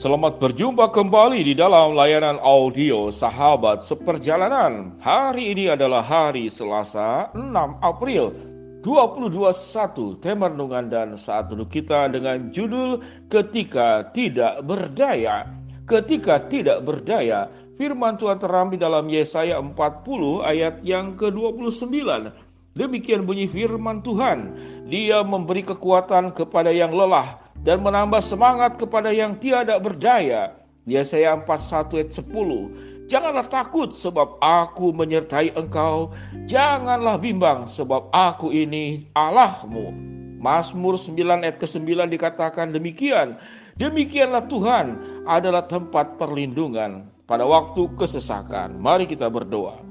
Selamat berjumpa kembali di dalam layanan audio Sahabat Seperjalanan. Hari ini adalah hari Selasa 6 April 2021. Tema renungan dan saat teduh kita dengan judul Ketika Tidak Berdaya. Ketika tidak berdaya, firman Tuhan teram di dalam Yesaya 40 ayat yang ke-29. Demikian bunyi firman Tuhan. Dia memberi kekuatan kepada yang lelah dan menambah semangat kepada yang tiada berdaya. Yesaya 41 ayat 10. Janganlah takut sebab aku menyertai engkau. Janganlah bimbang sebab aku ini Allahmu. Mazmur 9 ayat ke-9 dikatakan demikian. Demikianlah Tuhan adalah tempat perlindungan pada waktu kesesakan. Mari kita berdoa.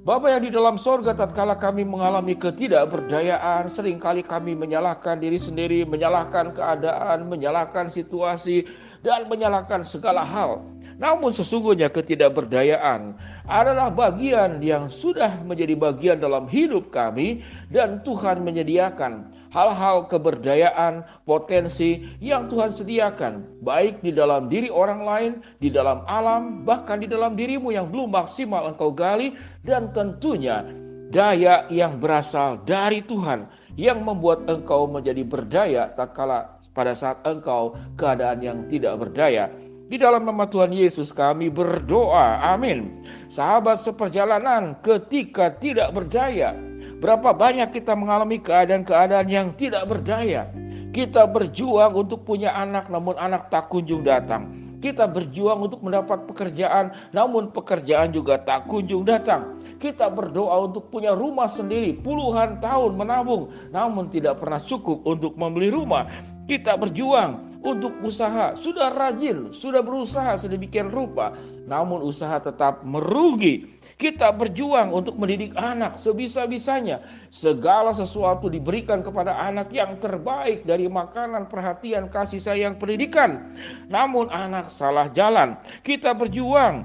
Bapa yang di dalam sorga, tatkala kami mengalami ketidakberdayaan, seringkali kami menyalahkan diri sendiri, menyalahkan keadaan, menyalahkan situasi, dan menyalahkan segala hal. Namun sesungguhnya ketidakberdayaan adalah bagian yang sudah menjadi bagian dalam hidup kami, dan Tuhan menyediakan hal-hal keberdayaan, potensi yang Tuhan sediakan, baik di dalam diri orang lain, di dalam alam, bahkan di dalam dirimu yang belum maksimal engkau gali, dan tentunya daya yang berasal dari Tuhan yang membuat engkau menjadi berdaya tatkala pada saat engkau keadaan yang tidak berdaya. Di dalam nama Tuhan Yesus kami berdoa, amin. Sahabat seperjalanan, ketika tidak berdaya, berapa banyak kita mengalami keadaan-keadaan yang tidak berdaya. Kita berjuang untuk punya anak, namun anak tak kunjung datang. Kita berjuang untuk mendapat pekerjaan, namun pekerjaan juga tak kunjung datang. Kita berdoa untuk punya rumah sendiri, puluhan tahun menabung, namun tidak pernah cukup untuk membeli rumah. Kita berjuang untuk usaha, sudah rajin, sudah berusaha sedemikian rupa, namun usaha tetap merugi. Kita berjuang untuk mendidik anak sebisa-bisanya. Segala sesuatu diberikan kepada anak yang terbaik, dari makanan, perhatian, kasih sayang, pendidikan. Namun anak salah jalan. Kita berjuang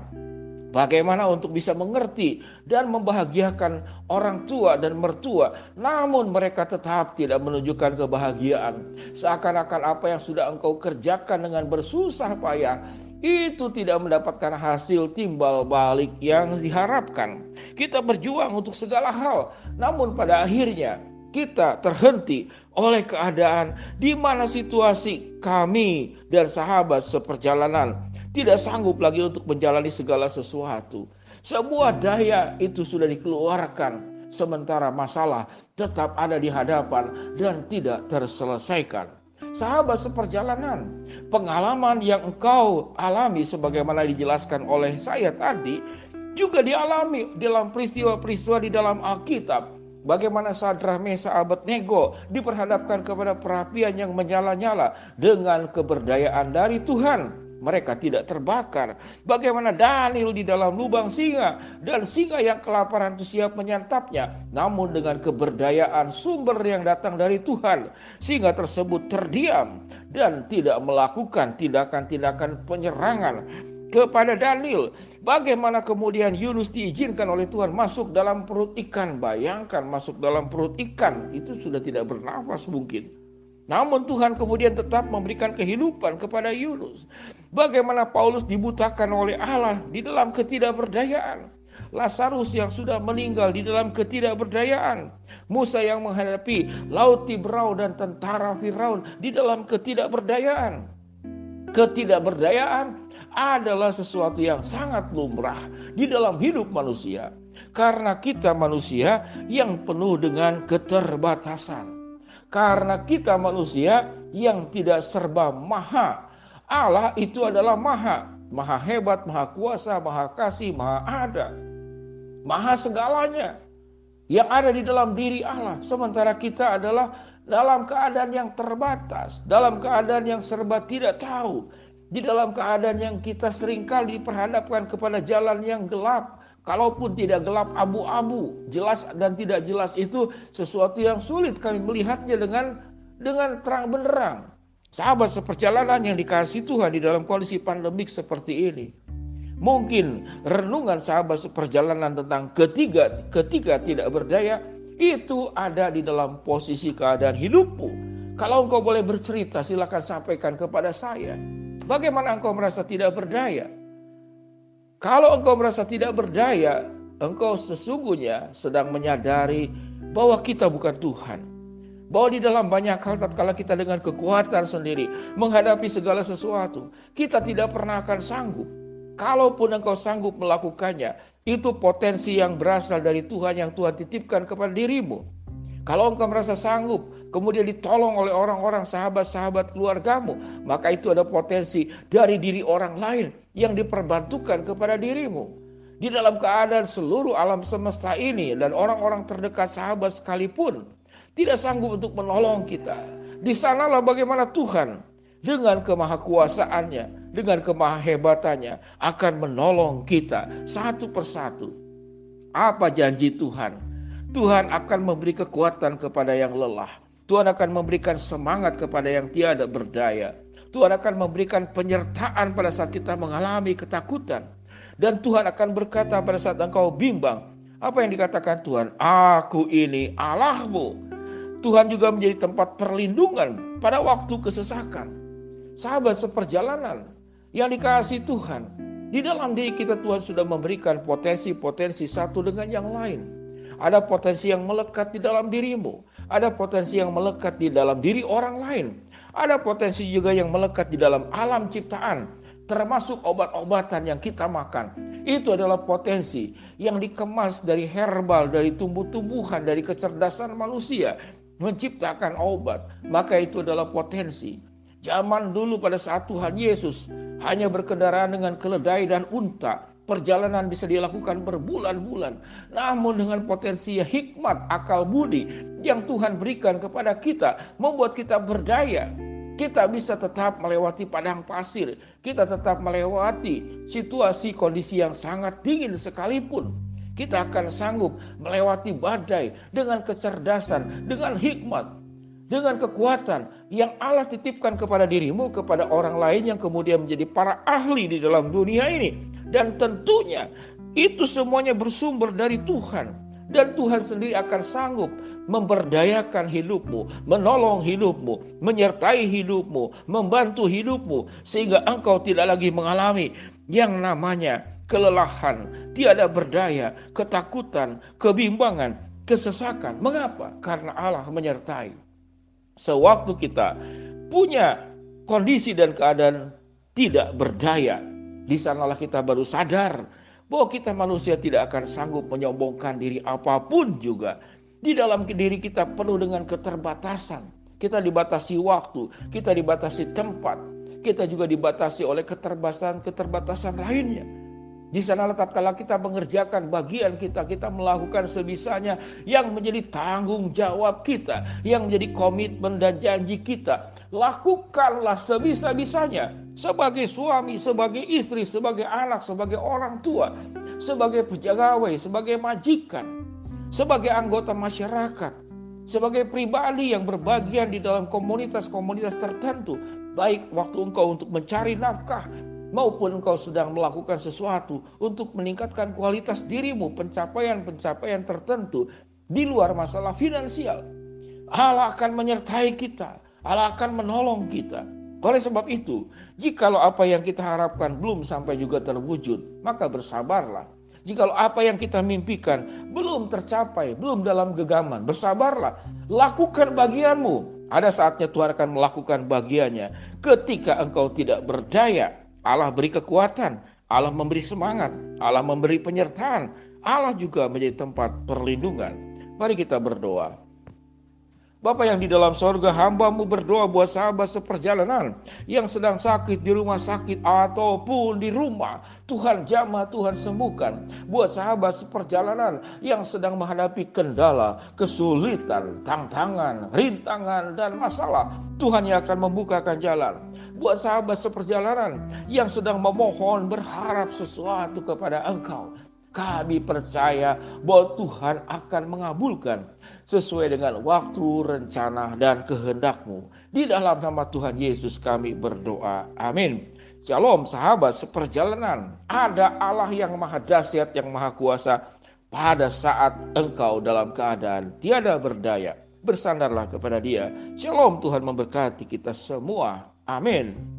bagaimana untuk bisa mengerti dan membahagiakan orang tua dan mertua. Namun mereka tetap tidak menunjukkan kebahagiaan. Seakan-akan apa yang sudah engkau kerjakan dengan bersusah payah itu tidak mendapatkan hasil timbal balik yang diharapkan. Kita berjuang untuk segala hal, namun pada akhirnya kita terhenti oleh keadaan di mana situasi kami dan sahabat seperjalanan tidak sanggup lagi untuk menjalani segala sesuatu. Semua daya itu sudah dikeluarkan, sementara masalah tetap ada di hadapan dan tidak terselesaikan. Sahabat seperjalanan, pengalaman yang engkau alami sebagaimana dijelaskan oleh saya tadi juga dialami dalam peristiwa-peristiwa di dalam Alkitab. Bagaimana Sadrach, Mesakh, Abednego diperhadapkan kepada perapian yang menyala-nyala dengan keberdayaan dari Tuhan. Mereka tidak terbakar. Bagaimana Daniel di dalam lubang singa, dan singa yang kelaparan itu siap menyantapnya. Namun dengan keberdayaan sumber yang datang dari Tuhan, singa tersebut terdiam dan tidak melakukan tindakan-tindakan penyerangan kepada Daniel. Bagaimana kemudian Yunus diizinkan oleh Tuhan masuk dalam perut ikan. Bayangkan, masuk dalam perut ikan itu sudah tidak bernafas mungkin. Namun Tuhan kemudian tetap memberikan kehidupan kepada Yunus. Bagaimana Paulus dibutakan oleh Allah di dalam ketidakberdayaan. Lazarus yang sudah meninggal di dalam ketidakberdayaan. Musa yang menghadapi Laut Tiberau dan tentara Firaun di dalam ketidakberdayaan. Ketidakberdayaan adalah sesuatu yang sangat lumrah di dalam hidup manusia. Karena kita manusia yang penuh dengan keterbatasan. Karena kita manusia yang tidak serba maha. Allah itu adalah maha. Maha hebat, maha kuasa, maha kasih, maha ada. Maha segalanya yang ada di dalam diri Allah. Sementara kita adalah dalam keadaan yang terbatas. Dalam keadaan yang serba tidak tahu. Di dalam keadaan yang kita seringkali diperhadapkan kepada jalan yang gelap. Kalaupun tidak gelap, abu-abu, jelas dan tidak jelas itu sesuatu yang sulit kami melihatnya dengan terang benderang. Sahabat seperjalanan yang dikasihi Tuhan, di dalam kondisi pandemik seperti ini, mungkin renungan sahabat seperjalanan tentang ketika tidak berdaya itu ada di dalam posisi keadaan hidupmu. Kalau engkau boleh bercerita, silakan sampaikan kepada saya. Bagaimana engkau merasa tidak berdaya? Kalau engkau merasa tidak berdaya, engkau sesungguhnya sedang menyadari bahwa kita bukan Tuhan. Bahwa di dalam banyak hal tatkala kita dengan kekuatan sendiri menghadapi segala sesuatu, kita tidak pernah akan sanggup. Kalaupun engkau sanggup melakukannya, itu potensi yang berasal dari Tuhan yang Tuhan titipkan kepada dirimu. Kalau engkau merasa sanggup, kemudian ditolong oleh orang-orang sahabat-sahabat keluargamu, maka itu ada potensi dari diri orang lain yang diperbantukan kepada dirimu. Di dalam keadaan seluruh alam semesta ini dan orang-orang terdekat sahabat sekalipun tidak sanggup untuk menolong kita. Di sanalah bagaimana Tuhan dengan kemahakuasaannya, dengan kemahahebatannya akan menolong kita satu persatu. Apa janji Tuhan? Tuhan akan memberi kekuatan kepada yang lelah. Tuhan akan memberikan semangat kepada yang tiada berdaya. Tuhan akan memberikan penyertaan pada saat kita mengalami ketakutan. Dan Tuhan akan berkata pada saat engkau bimbang, apa yang dikatakan Tuhan? Aku ini Allahmu. Tuhan juga menjadi tempat perlindungan pada waktu kesesakan. Sahabat seperjalanan yang dikasihi Tuhan, di dalam diri kita Tuhan sudah memberikan potensi-potensi satu dengan yang lain. Ada potensi yang melekat di dalam dirimu, ada potensi yang melekat di dalam diri orang lain, ada potensi juga yang melekat di dalam alam ciptaan. Termasuk obat-obatan yang kita makan. Itu adalah potensi yang dikemas dari herbal, dari tumbuh-tumbuhan, dari kecerdasan manusia. Menciptakan obat. Maka itu adalah potensi. Zaman dulu pada saat Tuhan Yesus hanya berkendaraan dengan keledai dan unta. Perjalanan bisa dilakukan berbulan-bulan. Namun dengan potensi hikmat, akal budi yang Tuhan berikan kepada kita. Membuat kita berdaya. Kita bisa tetap melewati padang pasir. Kita tetap melewati situasi kondisi yang sangat dingin sekalipun. Kita akan sanggup melewati badai dengan kecerdasan, dengan hikmat, dengan kekuatan yang Allah titipkan kepada dirimu, kepada orang lain yang kemudian menjadi para ahli di dalam dunia ini. Dan tentunya itu semuanya bersumber dari Tuhan. Dan Tuhan sendiri akan sanggup memberdayakan hidupmu, menolong hidupmu, menyertai hidupmu, membantu hidupmu. Sehingga engkau tidak lagi mengalami yang namanya kelelahan, tiada berdaya, ketakutan, kebimbangan, kesesakan. Mengapa? Karena Allah menyertai. Sewaktu kita punya kondisi dan keadaan tidak berdaya, di sanalah kita baru sadar bahwa kita manusia tidak akan sanggup menyombongkan diri apapun juga. Di dalam diri kita penuh dengan keterbatasan. Kita dibatasi waktu, kita dibatasi tempat, kita juga dibatasi oleh keterbatasan-keterbatasan lainnya. Di sana tatkala kita mengerjakan bagian kita, kita melakukan sebisanya yang menjadi tanggung jawab kita, yang menjadi komitmen dan janji kita. Lakukanlah sebisa-bisanya sebagai suami, sebagai istri, sebagai anak, sebagai orang tua, sebagai pegawai, sebagai majikan, sebagai anggota masyarakat, sebagai pribadi yang berbagian di dalam komunitas-komunitas tertentu, baik waktu engkau untuk mencari nafkah maupun engkau sedang melakukan sesuatu untuk meningkatkan kualitas dirimu, pencapaian-pencapaian tertentu di luar masalah finansial. Allah akan menyertai kita, Allah akan menolong kita. Oleh sebab itu, jikalau apa yang kita harapkan belum sampai juga terwujud, maka bersabarlah. Jikalau apa yang kita mimpikan belum tercapai, belum dalam genggaman, bersabarlah. Lakukan bagianmu. Ada saatnya Tuhan akan melakukan bagiannya. Ketika engkau tidak berdaya, Allah beri kekuatan, Allah memberi semangat, Allah memberi penyertaan, Allah juga menjadi tempat perlindungan. Mari kita berdoa. Bapa yang di dalam sorga, hamba-Mu berdoa buat sahabat seperjalanan yang sedang sakit di rumah sakit ataupun di rumah. Tuhan jamah, Tuhan sembuhkan. Buat sahabat seperjalanan yang sedang menghadapi kendala, kesulitan, tantangan, rintangan, dan masalah. Tuhan yang akan membukakan jalan. Buat sahabat seperjalanan yang sedang memohon berharap sesuatu kepada Engkau. Kami percaya bahwa Tuhan akan mengabulkan sesuai dengan waktu, rencana, dan kehendak-Mu. Di dalam nama Tuhan Yesus kami berdoa. Amin. Shalom sahabat seperjalanan. Ada Allah yang maha dahsyat, yang maha kuasa. Pada saat engkau dalam keadaan tiada berdaya, bersandarlah kepada Dia. Shalom, Tuhan memberkati kita semua. Amin.